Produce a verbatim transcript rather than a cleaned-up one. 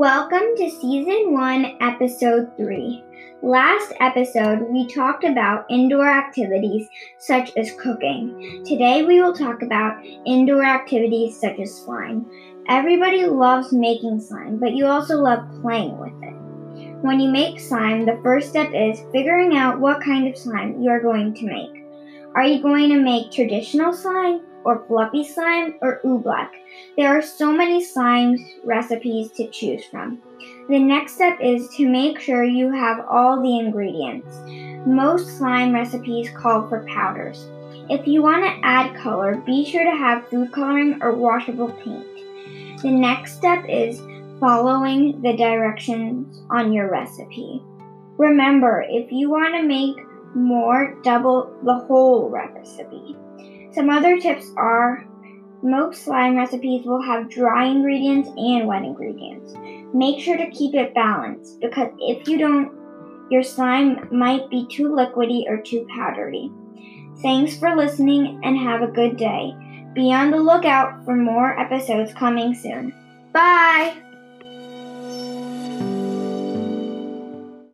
Welcome to Season one, Episode three. Last episode, we talked about indoor activities such as cooking. Today, we will talk about indoor activities such as slime. Everybody loves making slime, but you also love playing with it. When you make slime, the first step is figuring out what kind of slime you are going to make. Are you going to make traditional slime, or fluffy slime, or oobleck? There are so many slime recipes to choose from. The next step is to make sure you have all the ingredients. Most slime recipes call for powders. If you want to add color, be sure to have food coloring or washable paint. The next step is following the directions on your recipe. Remember, if you want to make more, double the whole recipe. Some other tips are, most slime recipes will have dry ingredients and wet ingredients. Make sure to keep it balanced, because if you don't, your slime might be too liquidy or too powdery. Thanks for listening and have a good day. Be on the lookout for more episodes coming soon. Bye!